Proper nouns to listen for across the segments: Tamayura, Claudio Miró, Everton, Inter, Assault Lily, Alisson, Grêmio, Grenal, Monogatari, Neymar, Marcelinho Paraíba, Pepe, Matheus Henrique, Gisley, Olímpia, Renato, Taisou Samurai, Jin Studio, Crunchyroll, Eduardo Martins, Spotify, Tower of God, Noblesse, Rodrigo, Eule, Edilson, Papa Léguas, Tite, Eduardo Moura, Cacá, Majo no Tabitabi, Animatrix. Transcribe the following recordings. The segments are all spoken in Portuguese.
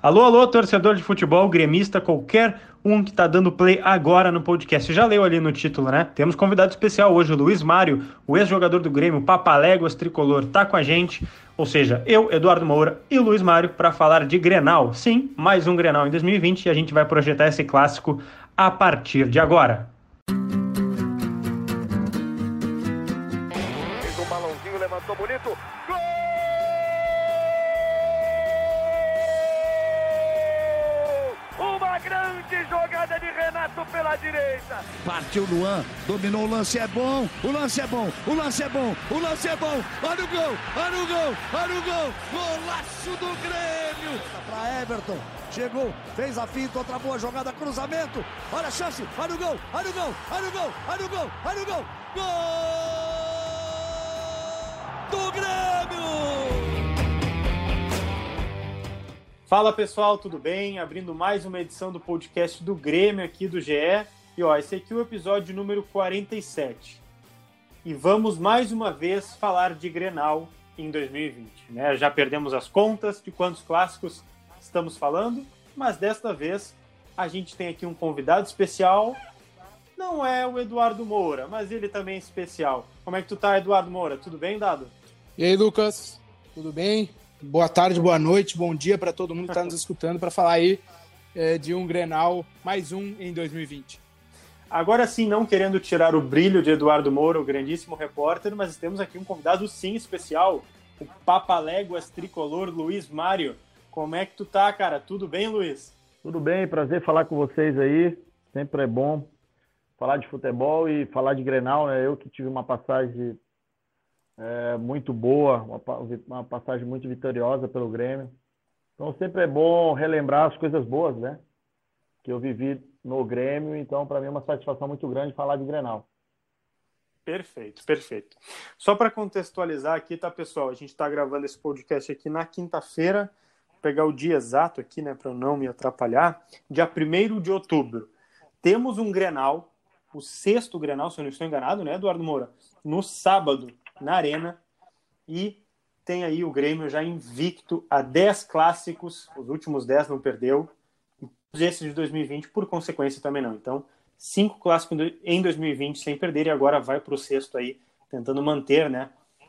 Alô, alô, torcedor de futebol, gremista, qualquer um que está dando play agora no podcast. Já leu ali no título, né? Temos convidado especial hoje, o Luiz Mário, o ex-jogador do Grêmio, Papa Léguas, tricolor, tá com a gente. Ou seja, eu, Eduardo Moura e Luiz Mário para falar de Grenal. Sim, mais um Grenal em 2020 e a gente vai projetar esse clássico a partir de agora. Fez um balãozinho, levantou bonito. Jogada de Renato pela direita. Partiu Luan, dominou o lance, é bom, o lance é bom, o lance é bom, o lance é bom. Olha o gol, olha o gol, olha o gol. Golaço do Grêmio. Para Everton, chegou, fez a finta, outra boa jogada, cruzamento. Olha a chance, olha o gol, olha o gol, olha o gol, olha o gol, olha o gol. Gol do Grêmio. Fala pessoal, tudo bem? Abrindo mais uma edição do podcast do Grêmio aqui do GE. E ó, esse aqui é o episódio número 47. E vamos mais uma vez falar de Grenal em 2020. Né? Já perdemos as contas de quantos clássicos estamos falando, mas desta vez a gente tem aqui um convidado especial. Não é o Eduardo Moura, mas ele também é especial. Como é que tu tá, Eduardo Moura? Tudo bem, Dado? E aí, Lucas? Tudo bem? Boa tarde, boa noite, bom dia para todo mundo que está nos escutando para falar aí de um Grenal, mais um em 2020. Agora sim, não querendo tirar o brilho de Eduardo Moura, o grandíssimo repórter, mas temos aqui um convidado sim especial, o Papa Léguas tricolor Luiz Mário. Como é que tu tá, cara? Tudo bem, Luiz? Tudo bem, prazer falar com vocês aí, sempre é bom falar de futebol e falar de Grenal, né? Eu que tive uma passagem... muito boa, uma passagem muito vitoriosa pelo Grêmio. Então sempre é bom relembrar as coisas boas, né? Que eu vivi no Grêmio, então para mim é uma satisfação muito grande falar de Grenal. Perfeito, perfeito. Só para contextualizar aqui, tá, pessoal? A gente está gravando esse podcast aqui na quinta-feira, vou pegar o dia exato aqui, né, para eu não me atrapalhar, dia 1º de outubro. Temos um Grenal, o 6º Grenal, se eu não estou enganado, né, Eduardo Moura? No sábado, na Arena, e tem aí o Grêmio já invicto a 10 clássicos, os últimos 10 não perdeu, e esse de 2020 por consequência também não. Então 5 clássicos em 2020 sem perder, e agora vai para o 6º aí, tentando manter, né,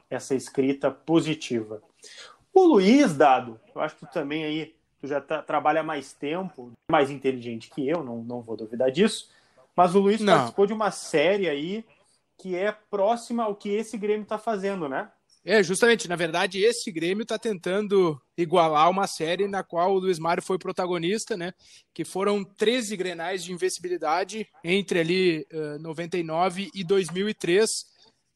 essa escrita positiva. O Luiz, Dado, eu acho que tu também aí, tu já trabalha mais tempo, mais inteligente que eu, não vou duvidar disso, mas o Luiz participou de uma série aí que é próxima ao que esse Grêmio está fazendo, né? É, justamente. Na verdade, esse Grêmio está tentando igualar uma série na qual o Luiz Mário foi protagonista, né? Que foram 13 Grenais de invencibilidade entre ali 99 e 2003.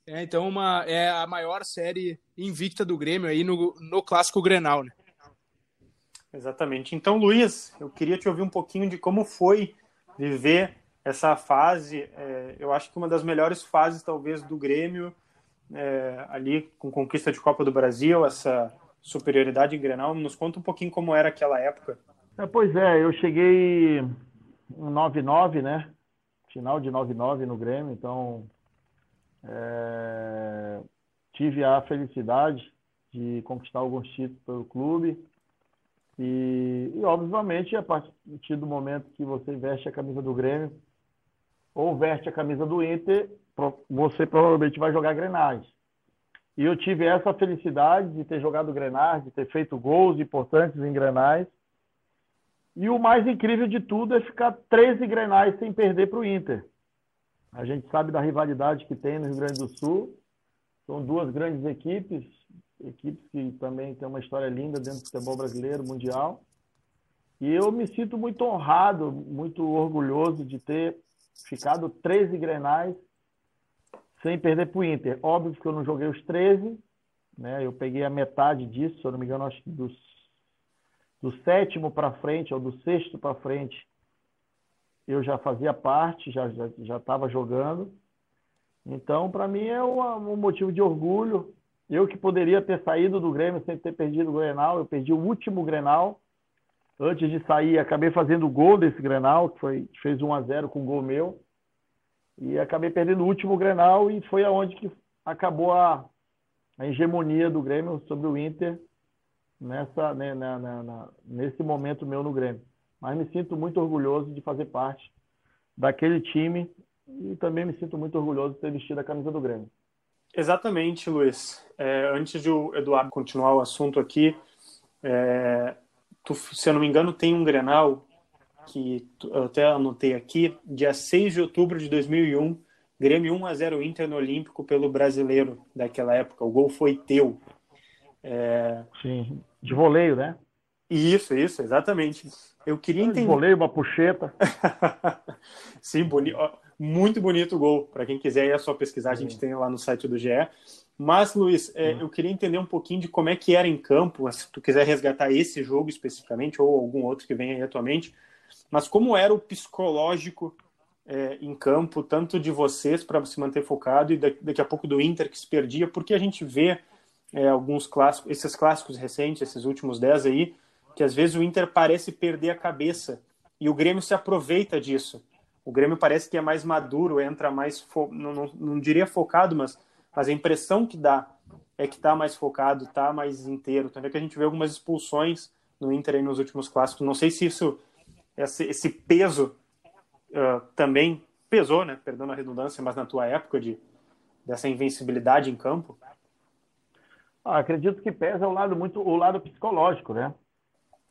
É, então, é a maior série invicta do Grêmio aí no clássico Grenal, né? Exatamente. Então, Luiz, eu queria te ouvir um pouquinho de como foi viver essa fase, eu acho que uma das melhores fases, talvez, do Grêmio, ali com conquista de Copa do Brasil, essa superioridade em Grenal. Nos conta um pouquinho como era aquela época. Pois é, eu cheguei em 99, né? Final de 99 no Grêmio, então tive a felicidade de conquistar alguns títulos pelo clube. E obviamente, a partir do momento que você veste a camisa do Grêmio ou veste a camisa do Inter, você provavelmente vai jogar Grenais. E eu tive essa felicidade de ter jogado Grenais, de ter feito gols importantes em Grenais. E o mais incrível de tudo é ficar 13 Grenais sem perder para o Inter. A gente sabe da rivalidade que tem no Rio Grande do Sul. São duas grandes equipes que também tem uma história linda dentro do futebol brasileiro, mundial. E eu me sinto muito honrado, muito orgulhoso de ter ficado 13 Grenais sem perder para o Inter. Óbvio que eu não joguei os 13, né? Eu peguei a metade disso, se eu não me engano, acho que do 7º para frente, ou do 6º para frente, eu já fazia parte, já estava jogando. Então, para mim, é um motivo de orgulho. Eu que poderia ter saído do Grêmio sem ter perdido o Grenal, eu perdi o último Grenal. Antes de sair, acabei fazendo o gol desse Grenal, que fez 1-0 com um gol meu. E acabei perdendo o último Grenal e foi aonde que acabou a hegemonia do Grêmio sobre o Inter nesse momento meu no Grêmio. Mas me sinto muito orgulhoso de fazer parte daquele time e também me sinto muito orgulhoso de ter vestido a camisa do Grêmio. Exatamente, Luiz. Antes de o Eduardo continuar o assunto aqui, se eu não me engano, tem um Grenal que eu até anotei aqui, dia 6 de outubro de 2001, Grêmio 1-0 Inter no Olímpico pelo brasileiro daquela época. O gol foi teu. Sim, de voleio, né? Isso, exatamente. Eu queria entender... De voleio, uma puxeta. Sim, muito bonito o gol. Para quem quiser, é só pesquisar, a gente tem lá no site do GE. Mas, Luiz, eu queria entender um pouquinho de como é que era em campo, se tu quiser resgatar esse jogo especificamente, ou algum outro que venha aí à tua mente, mas como era o psicológico em campo, tanto de vocês para se manter focado e daqui a pouco do Inter que se perdia, porque a gente vê alguns clássicos, esses clássicos recentes, esses últimos 10 aí, que às vezes o Inter parece perder a cabeça e o Grêmio se aproveita disso. O Grêmio parece que é mais maduro, entra mais, não diria focado, mas a impressão que dá é que está mais focado, está mais inteiro. Também que a gente vê algumas expulsões no Inter aí nos últimos clássicos. Não sei se isso, esse peso também pesou, né? Perdão a redundância, mas na tua época dessa invencibilidade em campo? Acredito que pesa o lado psicológico, né?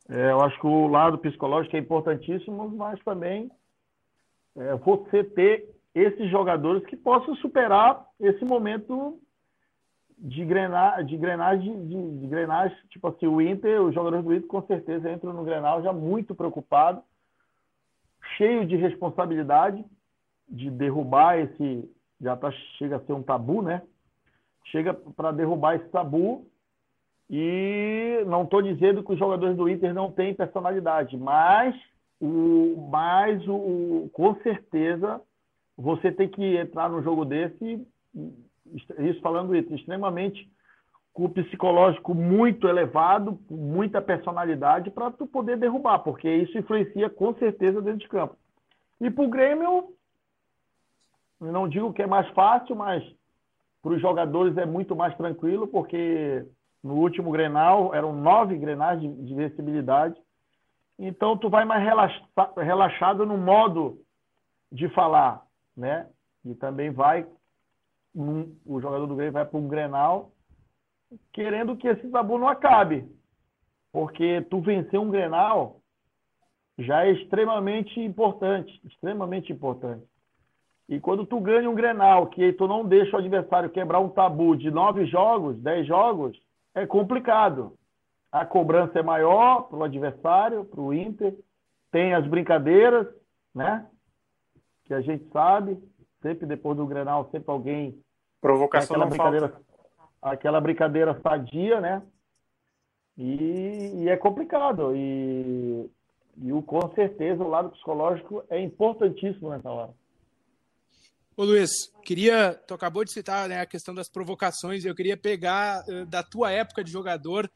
Eu acho que o lado psicológico é importantíssimo, mas também você ter esses jogadores que possam superar esse momento de grenagem, tipo assim, o Inter, os jogadores do Inter com certeza entram no Grenal já muito preocupado, cheio de responsabilidade de derrubar esse, chega a ser um tabu, né? Chega para derrubar esse tabu e não estou dizendo que os jogadores do Inter não têm personalidade, mas com certeza você tem que entrar num jogo desse, isso falando isso, extremamente com o psicológico muito elevado, com muita personalidade, para tu poder derrubar, porque isso influencia com certeza dentro de campo. E para o Grêmio, não digo que é mais fácil, mas para os jogadores é muito mais tranquilo, porque no último Grenal eram 9 Grenais de invencibilidade, então tu vai mais relaxado no modo de falar, né? E também o jogador do Grêmio vai para um Grenal querendo que esse tabu não acabe, porque tu vencer um Grenal já é extremamente importante. E quando tu ganha um Grenal, que tu não deixa o adversário quebrar um tabu de 9 jogos, 10 jogos, é complicado. A cobrança é maior pro adversário, pro Inter, tem as brincadeiras, né? Que a gente sabe, sempre depois do Grenal, sempre alguém... Provocação não falta. Aquela brincadeira sadia, né? E é complicado. E com certeza o lado psicológico é importantíssimo nessa hora. Ô Luiz, tu acabou de citar, né, a questão das provocações, eu queria pegar da tua época de jogador.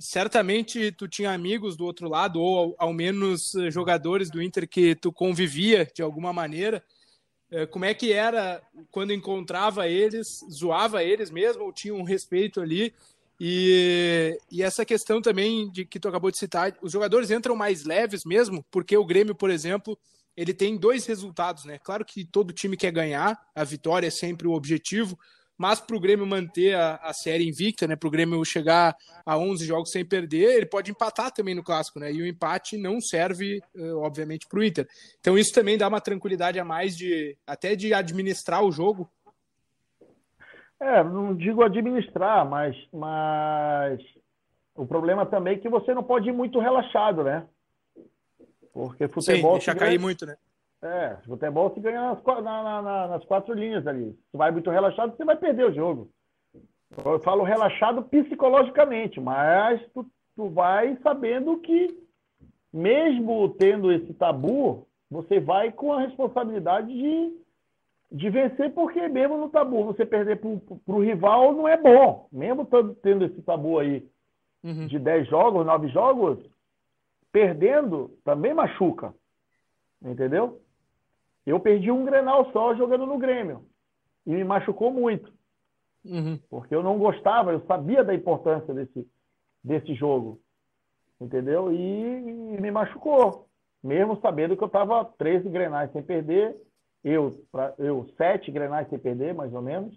Certamente tu tinha amigos do outro lado, ou ao menos jogadores do Inter que tu convivia de alguma maneira. Como é que era quando encontrava eles, zoava eles mesmo, ou tinha um respeito ali? E essa questão também de que tu acabou de citar, os jogadores entram mais leves mesmo, porque o Grêmio, por exemplo, ele tem 2 resultados, né? Claro que todo time quer ganhar, a vitória é sempre o objetivo, mas para o Grêmio manter a série invicta, né, para o Grêmio chegar a 11 jogos sem perder, ele pode empatar também no Clássico, né, e o empate não serve, obviamente, para o Inter. Então isso também dá uma tranquilidade a mais de administrar o jogo. Não digo administrar, mas o problema também é que você não pode ir muito relaxado, né? Porque futebol... Sim, deixa cair muito, né? Futebol se ganha nas 4 linhas ali. Se vai muito relaxado, você vai perder o jogo. Eu falo relaxado psicologicamente, mas tu vai sabendo que, mesmo tendo esse tabu, você vai com a responsabilidade de vencer, porque mesmo no tabu, você perder para o rival não é bom. Mesmo tendo esse tabu aí de 10 jogos, 9 jogos, perdendo também machuca. Entendeu? Eu perdi um Grenal só jogando no Grêmio. E me machucou muito. Porque eu não gostava, eu sabia da importância desse jogo, entendeu? E me machucou, mesmo sabendo que eu estava 13 Grenais sem perder, eu 7 Grenais sem perder, mais ou menos,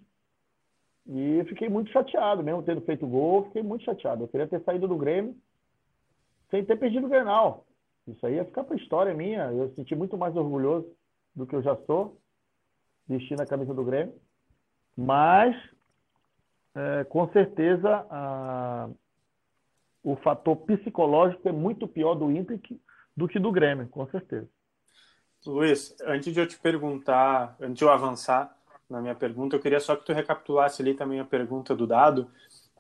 e fiquei muito chateado, mesmo tendo feito gol, fiquei muito chateado. Eu queria ter saído do Grêmio sem ter perdido o Grenal. Isso aí ia ficar para a história minha. Eu senti muito mais orgulhoso do que eu já sou, vestindo a camisa do Grêmio. Mas, com certeza, o fator psicológico é muito pior do Inter do que do Grêmio, com certeza. Luiz, antes de eu te perguntar, antes de eu avançar na minha pergunta, eu queria só que tu recapitulasse ali também a pergunta do Dado,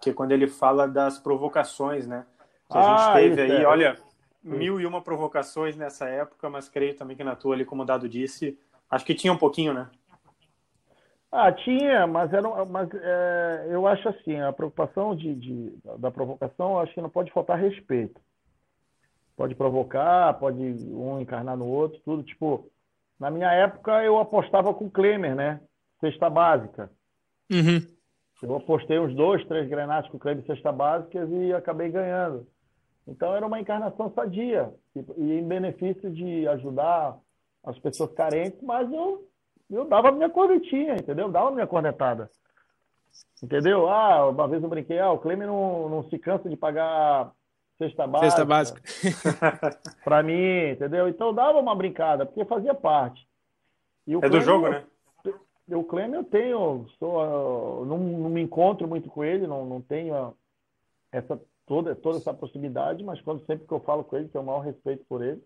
que é quando ele fala das provocações, né? Que a gente teve aí, olha, 1001 provocações nessa época, mas creio também que na tua ali, como o Dado disse, acho que tinha um pouquinho, né? Tinha, mas eu acho assim, a preocupação da provocação, eu acho que não pode faltar respeito. Pode provocar, pode um encarnar no outro, tudo. Tipo, na minha época eu apostava com o Clemer, né? Cesta básica. Uhum. Eu apostei uns 2, 3 granadas com o Clemer cesta básicas e acabei ganhando. Então era uma encarnação sadia e em benefício de ajudar as pessoas carentes, mas eu dava a minha cornetinha, entendeu? Dava a minha cornetada. Entendeu? Uma vez eu brinquei, o Clemer não se cansa de pagar cesta básica. Pra mim, entendeu? Então eu dava uma brincada, porque fazia parte. E o Clemer, do jogo, né? O Clemer não me encontro muito com ele, não tenho toda essa proximidade, mas sempre que eu falo com ele, tenho o maior respeito por ele.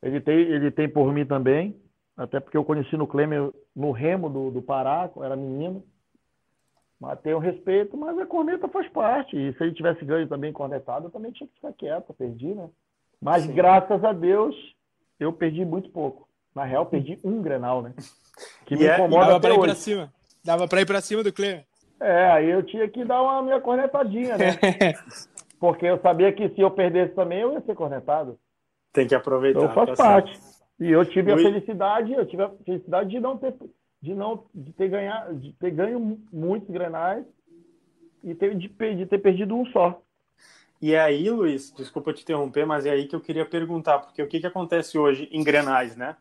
Ele tem por mim também. Até porque eu conheci no Clemer no Remo do Pará, era menino. Mas tenho respeito, mas a corneta faz parte. E se ele tivesse ganho também cornetado, eu também tinha que ficar quieto, perdi, né? Mas sim, graças a Deus, eu perdi muito pouco. Na real, perdi um Grenal, né? Que me incomoda dava até pra ir hoje. Pra cima. Dava pra ir pra cima do Clemer. Aí eu tinha que dar uma minha cornetadinha, né? Porque eu sabia que se eu perdesse também, eu ia ser cornetado. Tem que aproveitar. Então faz parte. Certo. E eu tive a felicidade de ter ganho muitos Grenais e de ter perdido um só. E aí, Luiz, desculpa te interromper, mas é aí que eu queria perguntar, porque o que acontece hoje em Grenais, né?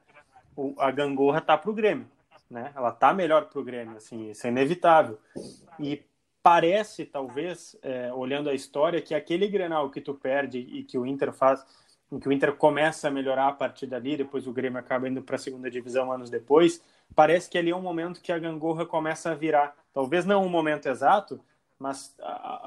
A gangorra tá pro Grêmio, né? Ela tá melhor pro Grêmio, assim, isso é inevitável. E parece, talvez, olhando a história, que aquele Grenal que tu perde e que o Inter faz, em que o Inter começa a melhorar a partir dali, depois o Grêmio acaba indo para a segunda divisão anos depois, parece que ali é um momento que a gangorra começa a virar. Talvez não um momento exato, mas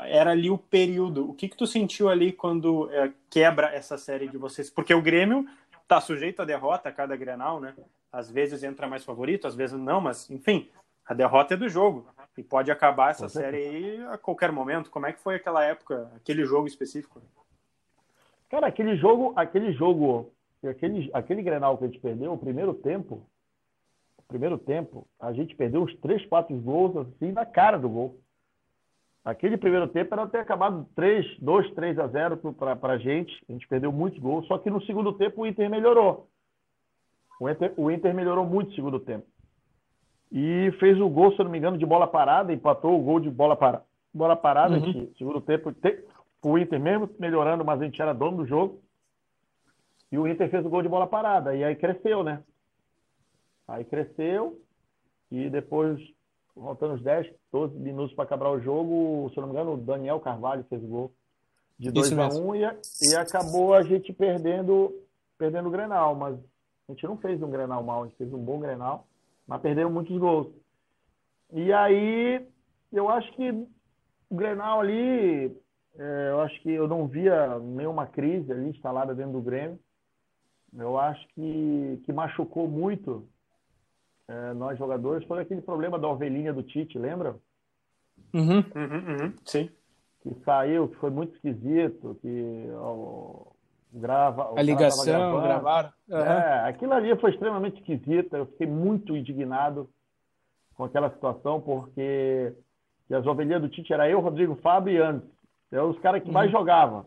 era ali o período. O que tu sentiu ali quando quebra essa série de vocês? Porque o Grêmio está sujeito à derrota a cada Grenal, né? Às vezes entra mais favorito, às vezes não, mas enfim, a derrota é do jogo. E pode acabar essa série aí a qualquer momento. Como é que foi aquela época, aquele jogo específico? Cara, aquele Grenal que a gente perdeu, o primeiro tempo, a gente perdeu uns 3, 4 gols, assim, na cara do gol. Aquele primeiro tempo era ter acabado 3-0 pra gente. A gente perdeu muitos gols, só que no segundo tempo o Inter melhorou. O Inter melhorou muito no segundo tempo. E fez o gol, se eu não me engano, de bola parada, empatou o gol de bola parada, uhum. No segundo tempo... O Inter mesmo melhorando, mas a gente era dono do jogo. E o Inter fez o gol de bola parada. E aí cresceu, né? E depois, voltando uns 10, 12 minutos para acabar o jogo, se eu não me engano, o Daniel Carvalho fez o gol de 2-1 e acabou a gente perdendo o Grenal. Mas a gente não fez um Grenal mal, a gente fez um bom Grenal, mas perderam muitos gols. E aí, eu acho que o Grenal ali... eu acho que eu não via nenhuma crise ali instalada dentro do Grêmio. Eu acho que machucou muito nós jogadores. Foi aquele problema da ovelhinha do Tite, lembra? Uhum, sim. Que saiu, que foi muito esquisito, que a ligação, gravaram. Uhum. Aquilo ali foi extremamente esquisito. Eu fiquei muito indignado com aquela situação, porque as ovelhinhas do Tite era eu, Rodrigo, Fábio e Anderson. Eram os caras que mais jogavam.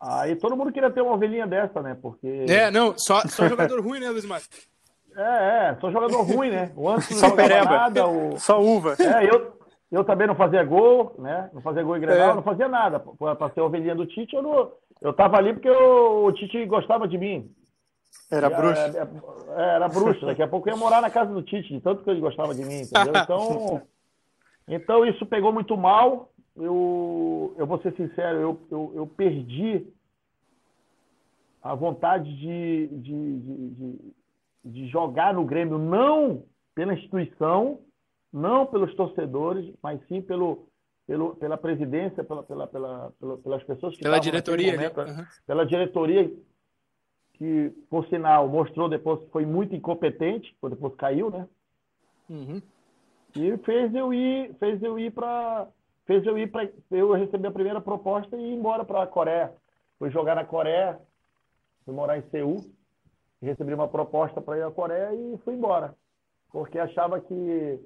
Aí todo mundo queria ter uma ovelhinha dessa, né? Porque... só jogador ruim, né, Luiz Mário? Só jogador ruim, né? O Anderson não jogava nada. Só uva. Eu também não fazia gol, né? Não fazia gol em Grenal, não fazia nada. Para ser ovelhinha do Tite, eu tava ali porque o Tite gostava de mim. Era bruxo. Era bruxo. Daqui a pouco eu ia morar na casa do Tite, de tanto que ele gostava de mim, entendeu? Então isso pegou muito mal. Eu vou ser sincero, eu perdi a vontade de jogar no Grêmio, não pela instituição, não pelos torcedores, mas sim pela presidência, pelas pessoas que... Pela diretoria, momento, né? Uhum. Pela diretoria que, por sinal, mostrou depois que foi muito incompetente, depois caiu, né? Uhum. E eu recebi a primeira proposta e ir embora para a Coreia. Fui jogar na Coreia, fui morar em Seul, recebi uma proposta para ir à Coreia e fui embora, porque achava que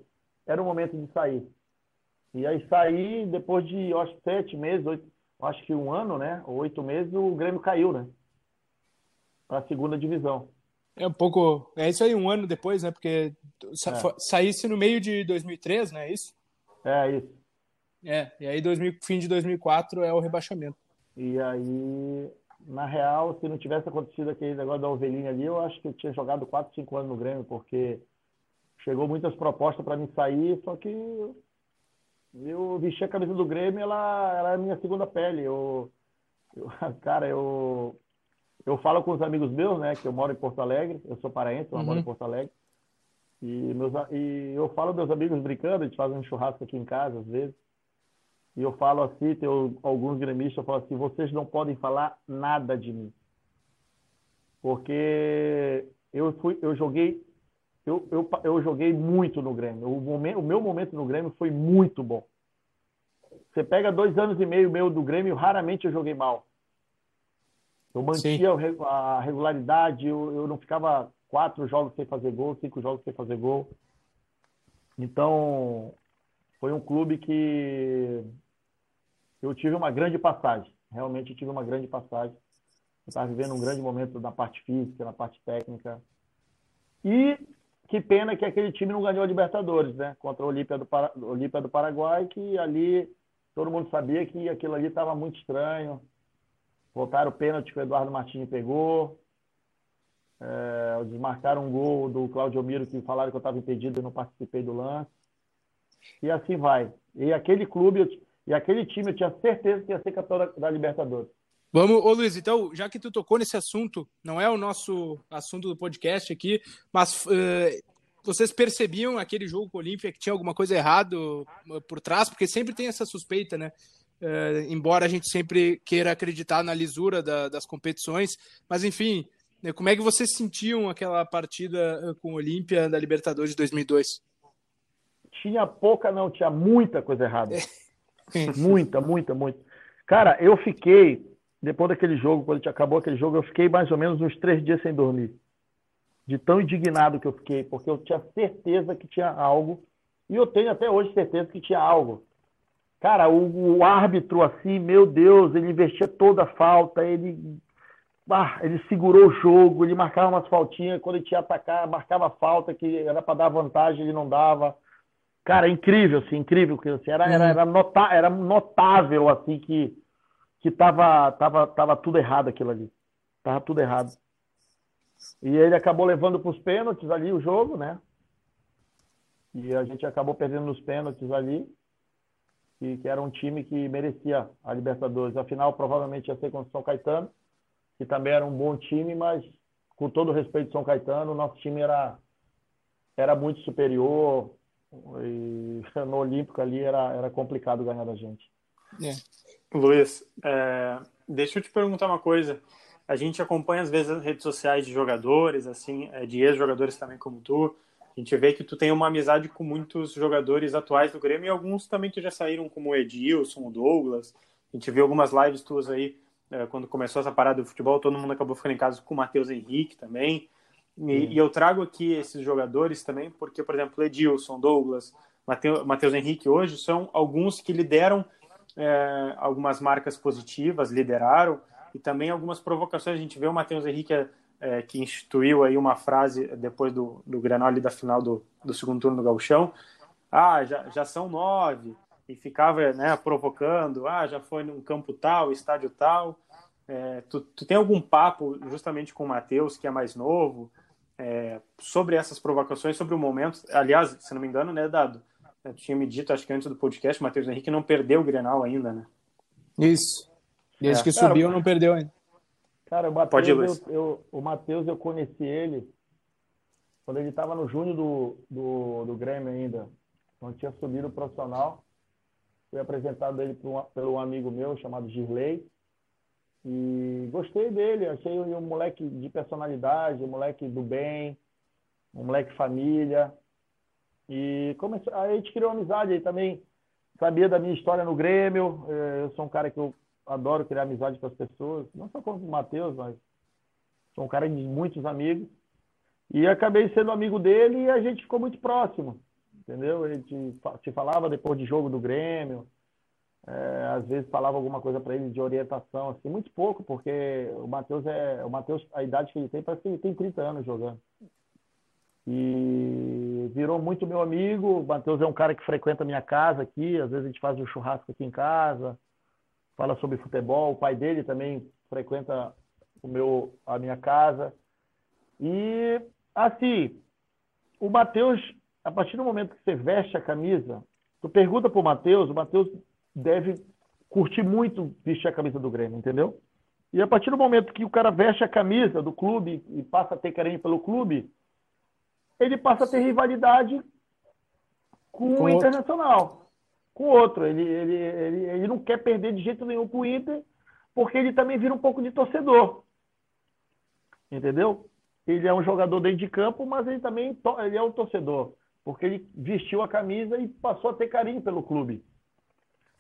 era o momento de sair. E aí saí, depois de, acho que 7 meses, 8, acho que 1 ano, né? 8 meses, o Grêmio caiu, né? Para a 2ª divisão. É um pouco... É isso aí, 1 ano depois, né? Porque saísse no meio de 2003, né? É isso? É, isso. É, e aí fim de 2004 é o rebaixamento. E aí, na real, se não tivesse acontecido aquele negócio da ovelhinha ali, eu acho que eu tinha jogado 4, 5 anos no Grêmio, porque chegou muitas propostas para mim sair, só que eu vesti a camisa do Grêmio, ela é a minha segunda pele. Eu falo com os amigos meus, né, que eu moro em Porto Alegre, eu sou paraense, eu moro em Porto Alegre, e eu falo meus amigos brincando, a gente faz um churrasco aqui em casa, às vezes, e eu falo assim, tem alguns gremistas, eu falo assim, vocês não podem falar nada de mim, porque eu joguei muito no Grêmio. O meu momento no Grêmio foi muito bom. Você pega 2 anos e meio meu do Grêmio, raramente eu joguei mal. Eu mantinha a regularidade, eu não ficava 4 jogos sem fazer gol, 5 jogos sem fazer gol. Então, foi um clube que eu tive uma grande passagem. Realmente eu tive uma grande passagem. Eu estava vivendo um grande momento na parte física, na parte técnica. E que pena que aquele time não ganhou a Libertadores, né? Contra a Olímpia do Paraguai, que ali todo mundo sabia que aquilo ali estava muito estranho. Voltaram o pênalti que o Eduardo Martins pegou. Desmarcaram um gol do Claudio Miró, que falaram que eu estava impedido e não participei do lance. E assim vai. E aquele time eu tinha certeza que ia ser campeão da Libertadores. Vamos, ô Luiz, então, já que tu tocou nesse assunto, não é o nosso assunto do podcast aqui, mas vocês percebiam aquele jogo com o Olímpia que tinha alguma coisa errada por trás? Porque sempre tem essa suspeita, né? Embora a gente sempre queira acreditar na lisura das competições, mas enfim, né, como é que vocês sentiam aquela partida com o Olímpia da Libertadores de 2002? Tinha muita coisa errada. Muita. Cara, eu fiquei... Depois daquele jogo, quando acabou aquele jogo, eu fiquei mais ou menos uns 3 dias sem dormir. De tão indignado que eu fiquei, porque eu tinha certeza que tinha algo, e eu tenho até hoje certeza que tinha algo. Cara, o árbitro, assim, meu Deus, ele investia toda a falta, ele segurou o jogo, ele marcava umas faltinhas, quando ele tinha atacar, marcava a falta, que era para dar vantagem, ele não dava. Cara, incrível. Assim, era notável, assim, que tava tudo errado aquilo ali. Tava tudo errado. E ele acabou levando para os pênaltis ali o jogo, né? E a gente acabou perdendo nos pênaltis ali. E que era um time que merecia a Libertadores. Afinal, provavelmente ia ser contra o São Caetano, que também era um bom time, mas com todo o respeito do São Caetano, o nosso time era muito superior. E no Olímpico ali era complicado ganhar da gente. Yeah. Luiz, deixa eu te perguntar uma coisa. A gente acompanha às vezes as redes sociais de jogadores, assim, de ex-jogadores também como tu. A gente vê que tu tem uma amizade com muitos jogadores atuais do Grêmio e alguns também que já saíram, como o Edilson, o Douglas. A gente viu algumas lives tuas aí, quando começou essa parada do futebol, todo mundo acabou ficando em casa com o Matheus Henrique também. E eu trago aqui esses jogadores também, porque, por exemplo, Edilson, Douglas, Matheus Henrique hoje são alguns que lideram algumas marcas positivas, lideraram, e também algumas provocações. A gente vê o Matheus Henrique que instituiu aí uma frase depois do Grenal, da final do 2º turno do Gauchão, já são 9, e ficava, né, provocando, já foi num campo tal, estádio tal. Tu tem algum papo justamente com o Matheus, que é mais novo, sobre essas provocações, sobre o momento? Aliás, se não me engano, né, Dado? Eu tinha me dito, acho que antes do podcast, o Matheus Henrique não perdeu o Grenal ainda, né? Isso. Desde que subiu, não perdeu ainda. Cara, o Matheus, eu conheci ele quando ele estava no júnior do Grêmio ainda. Não tinha subido o profissional. Fui apresentado ele pelo amigo meu chamado Gisley. E gostei dele. Achei um moleque de personalidade, um moleque do bem, um moleque família. E aí a gente criou amizade. Ele também sabia da minha história no Grêmio. Eu sou um cara que eu adoro criar amizade com as pessoas, não só com o Matheus, mas sou um cara de muitos amigos. E acabei sendo amigo dele e a gente ficou muito próximo, entendeu? Ele te falava depois de jogo do Grêmio, às vezes falava alguma coisa para ele de orientação, assim, muito pouco, porque o Matheus, a idade que ele tem, parece que ele tem 30 anos jogando. E virou muito meu amigo. O Matheus é um cara que frequenta a minha casa aqui, às vezes a gente faz um churrasco aqui em casa, fala sobre futebol, o pai dele também frequenta a minha casa. E, assim, o Matheus, a partir do momento que você veste a camisa, tu pergunta pro Matheus, o Matheus deve curtir muito vestir a camisa do Grêmio, entendeu? E a partir do momento que o cara veste a camisa do clube e passa a ter carinho pelo clube, ele passa a ter rivalidade com o Internacional. Com o outro, ele não quer perder de jeito nenhum com o Inter, porque ele também vira um pouco de torcedor, entendeu? Ele é um jogador dentro de campo, mas ele também ele é um torcedor, porque ele vestiu a camisa e passou a ter carinho pelo clube.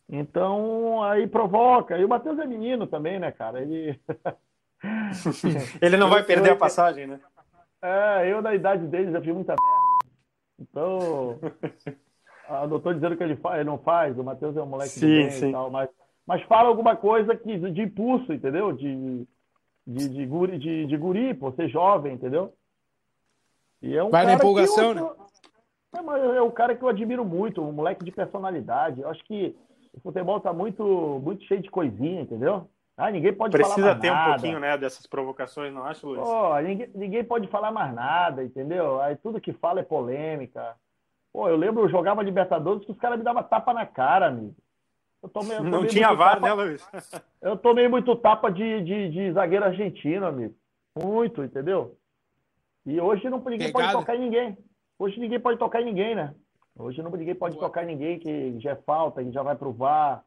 Então, aí provoca. E o Matheus é menino também, né, cara? Ele não vai perder a passagem, né? Eu na idade dele já fiz muita merda. Então... Não estou dizendo que ele não faz, o Matheus é um moleque de bem e tal, mas fala alguma coisa de impulso, entendeu? De guri, por ser jovem, entendeu? E é um vai cara na empolgação, né? É um cara que eu admiro muito, um moleque de personalidade. Eu acho que o futebol está muito, muito cheio de coisinha, entendeu? Ninguém pode falar mais nada. Precisa ter um pouquinho, né, dessas provocações, não acho, Luiz? Ninguém pode falar mais nada, entendeu? Aí tudo que fala é polêmica. Pô, eu lembro, eu jogava Libertadores que os caras me davam tapa na cara, amigo. Eu tomei não tinha VAR, né, Luiz? Eu tomei muito tapa de zagueiro argentino, amigo. Muito, entendeu? E hoje ninguém pode tocar em ninguém. Hoje ninguém pode tocar em ninguém, né? Hoje ninguém pode tocar em ninguém, que já é falta, que já vai pro VAR.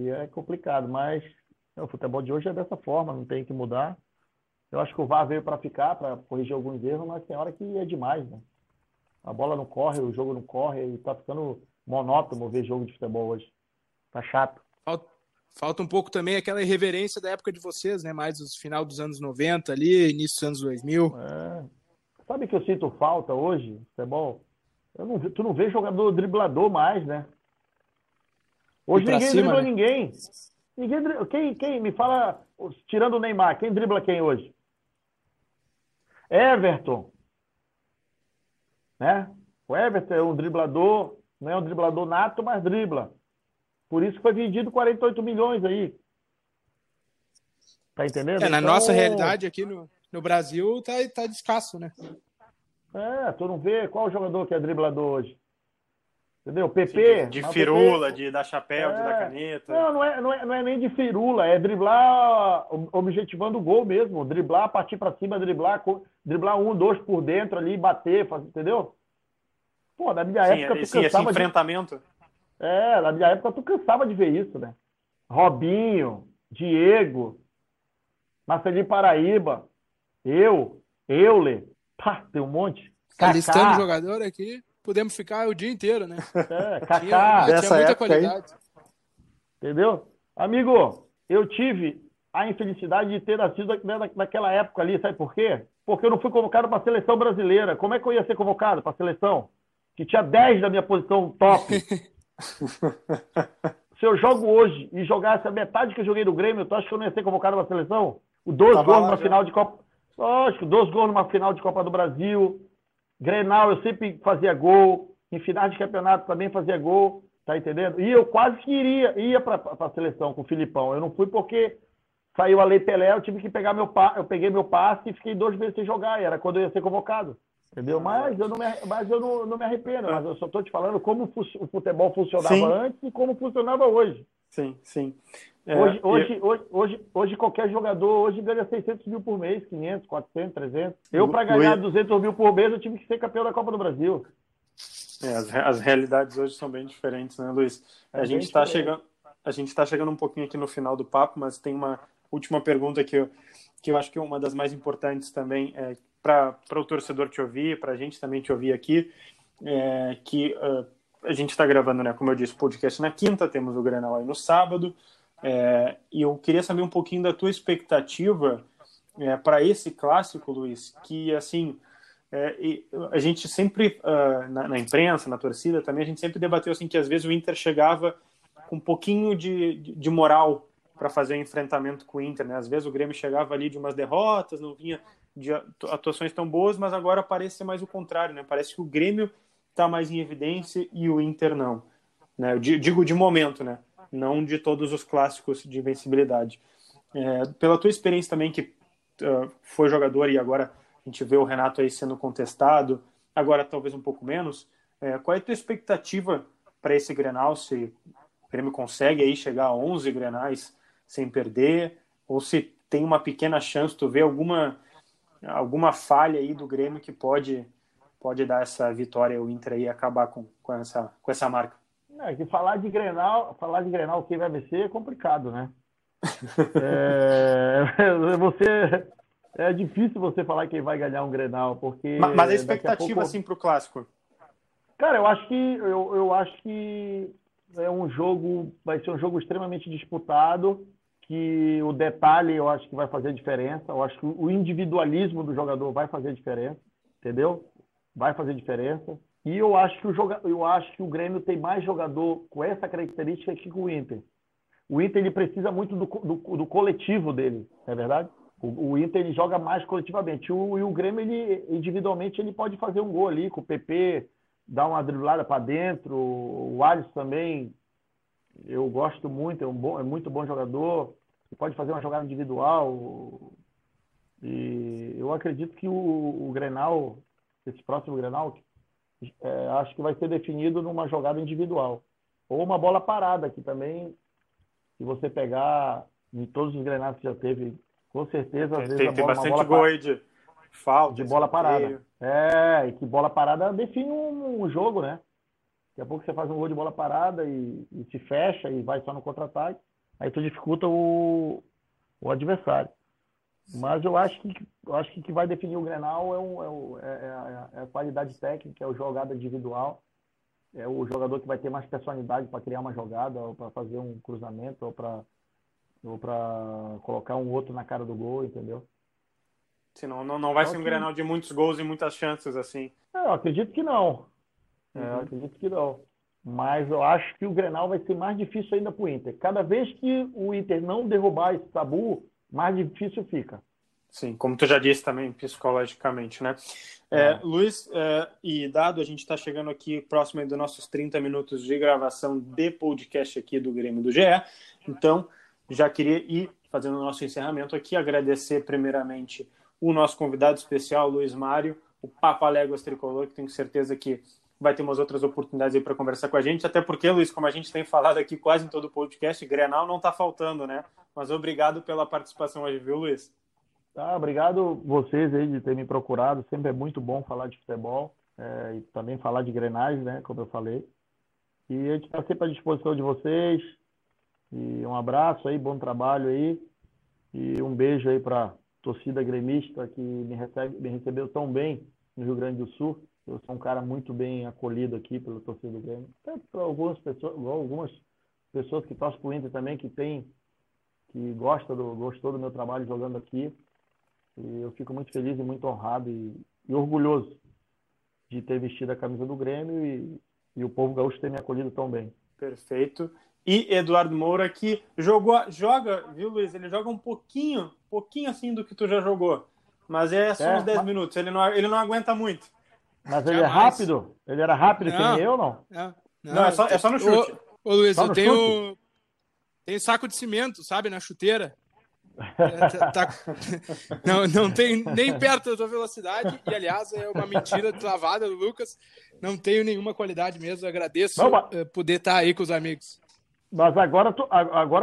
E é complicado, mas o futebol de hoje é dessa forma, não tem que mudar. Eu acho que o VAR veio para ficar, para corrigir alguns erros, mas tem hora que é demais, né? A bola não corre, o jogo não corre, e tá ficando monótono ver jogo de futebol hoje. Tá chato. Falta um pouco também aquela irreverência da época de vocês, né? Mais o final dos anos 90 ali, início dos anos 2000. Sabe que eu sinto falta hoje, futebol? Tu não vê jogador driblador mais, né? Hoje ninguém dribla ninguém. Quem me fala, tirando o Neymar, quem dribla quem hoje? Everton. Né? O Everton é um driblador, não é um driblador nato, mas dribla. Por isso que foi vendido 48 milhões aí. Tá entendendo? Na nossa realidade aqui no Brasil tá escasso, né? Tu não vê qual jogador que é driblador hoje. Entendeu? Pepe. De firula, Pepe, de dar chapéu, de dar caneta. Não é nem de firula, é driblar objetivando o gol mesmo. Driblar, partir pra cima, driblar um, dois por dentro ali, bater, entendeu? Pô, na minha época tu cansava esse enfrentamento. Na minha época tu cansava de ver isso, né? Robinho, Diego, Marcelinho Paraíba, Eule, pá, tem um monte. Cacá. Listando jogador aqui. Podemos ficar o dia inteiro, né? Cacá. Tinha muita qualidade. Aí. Entendeu? Amigo, eu tive a infelicidade de ter nascido naquela época ali, sabe por quê? Porque eu não fui convocado para a seleção brasileira. Como é que eu ia ser convocado para a seleção? Que tinha 10 da minha posição top. Se eu jogo hoje e jogasse a metade que eu joguei no Grêmio, tu acha que eu não ia ser convocado para a seleção? 12 gols numa final de Copa... Lógico, 12 gols numa final de Copa do Brasil... Grenal, eu sempre fazia gol. Em finais de campeonato também fazia gol. Tá entendendo? E eu quase que ia para a seleção com o Filipão. Eu não fui porque saiu a Lei Pelé, eu tive que pegar meu passe, eu peguei meu passe e fiquei 2 meses sem jogar, e era quando eu ia ser convocado. Entendeu? Mas eu não me arrependo, mas eu só estou te falando como o futebol funcionava antes e como funcionava hoje. Sim, sim. Hoje qualquer jogador hoje ganha 600 mil por mês, 500, 400, 300. Eu, para ganhar 200 mil por mês, eu tive que ser campeão da Copa do Brasil. As realidades hoje são bem diferentes, né, Luiz? A gente está chegando um pouquinho aqui no final do papo, mas tem uma última pergunta que eu acho que é uma das mais importantes também, para o torcedor te ouvir, para a gente também te ouvir aqui, a gente está gravando, né, como eu disse, o podcast na quinta, temos o Grenal aí no sábado, e eu queria saber um pouquinho da tua expectativa para esse clássico, Luiz, que, assim, a gente sempre, na imprensa, na torcida também, a gente sempre debateu assim, que às vezes o Inter chegava com um pouquinho de moral para fazer o enfrentamento com o Inter, né? Às vezes o Grêmio chegava ali de umas derrotas, não vinha de atuações tão boas, mas agora parece ser mais o contrário, né? Parece que o Grêmio está mais em evidência e o Inter não, né? Eu digo de momento, né? Não de todos os clássicos de invencibilidade. Pela tua experiência também, que foi jogador e agora a gente vê o Renato aí sendo contestado, agora talvez um pouco menos, qual é a tua expectativa para esse Grenal, se o Grêmio consegue aí chegar a 11 Grenais sem perder, ou se tem uma pequena chance, tu vê alguma falha aí do Grêmio que pode dar essa vitória ao Inter e acabar com essa marca? Que falar de Grenal quem vai vencer é complicado, né? É difícil você falar quem vai ganhar um Grenal, porque... Mas a expectativa, assim, pro clássico? Cara, eu acho que é um jogo, vai ser um jogo extremamente disputado, que o detalhe eu acho que vai fazer diferença, eu acho que o individualismo do jogador vai fazer diferença, entendeu? Vai fazer diferença. E eu acho que o Grêmio tem mais jogador com essa característica que o Inter. O Inter ele precisa muito do coletivo dele, não é verdade? O Inter ele joga mais coletivamente. E o Grêmio, ele, individualmente, ele pode fazer um gol ali com o Pepe, dar uma driblada para dentro, o Alisson também, eu gosto muito, é muito bom jogador. Pode fazer uma jogada individual. E eu acredito que o Grenal, esse próximo Grenal, acho que vai ser definido numa jogada individual. Ou uma bola parada, que também, se você pegar em todos os Grenais que já teve, com certeza, às vezes tem bastante uma bola gol aí de falta. De bola parada. E que bola parada define um jogo, né? Daqui a pouco você faz um gol de bola parada e se fecha e vai só no contra-ataque. Aí tu dificulta o adversário. Mas eu acho que que vai definir o Grenal é a qualidade técnica, é o jogada individual, é o jogador que vai ter mais personalidade para criar uma jogada, ou para fazer um cruzamento, ou para colocar um outro na cara do gol, entendeu? Senão não vai ser um Grenal de muitos gols e muitas chances, assim. Eu acredito que não. Eu acredito que não. Mas eu acho que o Grenal vai ser mais difícil ainda para o Inter. Cada vez que o Inter não derrubar esse tabu, mais difícil fica. Sim, como tu já disse também, psicologicamente, né? Luiz, e Dado, a gente está chegando aqui próximo aí dos nossos 30 minutos de gravação de podcast aqui do Grêmio do GE. Então, já queria ir fazendo o nosso encerramento aqui, agradecer primeiramente o nosso convidado especial, Luiz Mário, o Papa Léguas Tricolor, que tenho certeza que vai ter umas outras oportunidades aí para conversar com a gente, até porque, Luiz, como a gente tem falado aqui quase em todo o podcast, Grenal não está faltando, né? Mas obrigado pela participação hoje, viu, Luiz? Obrigado vocês aí de terem me procurado, sempre é muito bom falar de futebol, e também falar de Grenais, né, como eu falei. E a gente está sempre à disposição de vocês, e um abraço aí, bom trabalho aí, e um beijo aí para torcida gremista que me recebeu tão bem no Rio Grande do Sul. Eu sou um cara muito bem acolhido aqui pelo torcedor do Grêmio. Tanto para algumas pessoas que torcem para o Inter também, que gostou do meu trabalho jogando aqui. E eu fico muito feliz e muito honrado e orgulhoso de ter vestido a camisa do Grêmio e o povo gaúcho ter me acolhido tão bem. Perfeito. E Eduardo Moura, que joga, viu, Luiz? Ele joga um pouquinho assim do que tu já jogou. Mas é só uns 10 minutos, ele não aguenta muito. Mas ele é rápido? Ele era rápido que nem eu, não? Não, é só no chute. Ô, Luiz, eu tenho... Tem saco de cimento, sabe, na chuteira. Não tem nem perto da tua velocidade. E, aliás, é uma mentira travada do Lucas. Não tenho nenhuma qualidade mesmo. Agradeço poder estar aí com os amigos. Mas agora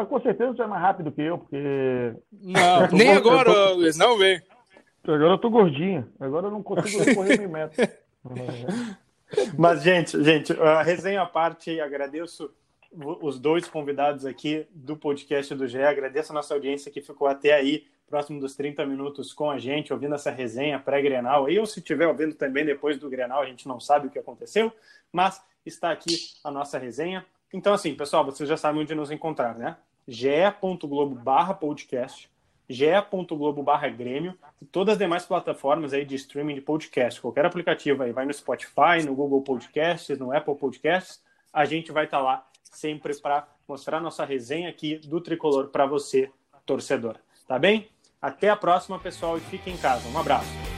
com certeza tu é mais rápido que eu, porque... Não, eu nem agora, Luiz, não vem. Agora eu tô gordinho. Agora eu não consigo correr mil metros. Mas, gente, a resenha à parte, agradeço os dois convidados aqui do podcast do GE, agradeço a nossa audiência que ficou até aí, próximo dos 30 minutos com a gente, ouvindo essa resenha pré-Grenal, ou se estiver ouvindo também depois do Grenal, a gente não sabe o que aconteceu, mas está aqui a nossa resenha. Então, assim, pessoal, vocês já sabem onde nos encontrar, né? ge.globo/podcast, ge.globo/grêmio e todas as demais plataformas aí de streaming de podcast, qualquer aplicativo aí, vai no Spotify, no Google Podcasts, no Apple Podcasts, a gente vai estar lá sempre para mostrar nossa resenha aqui do Tricolor para você, torcedor. Tá bem? Até a próxima, pessoal, e fiquem em casa. Um abraço.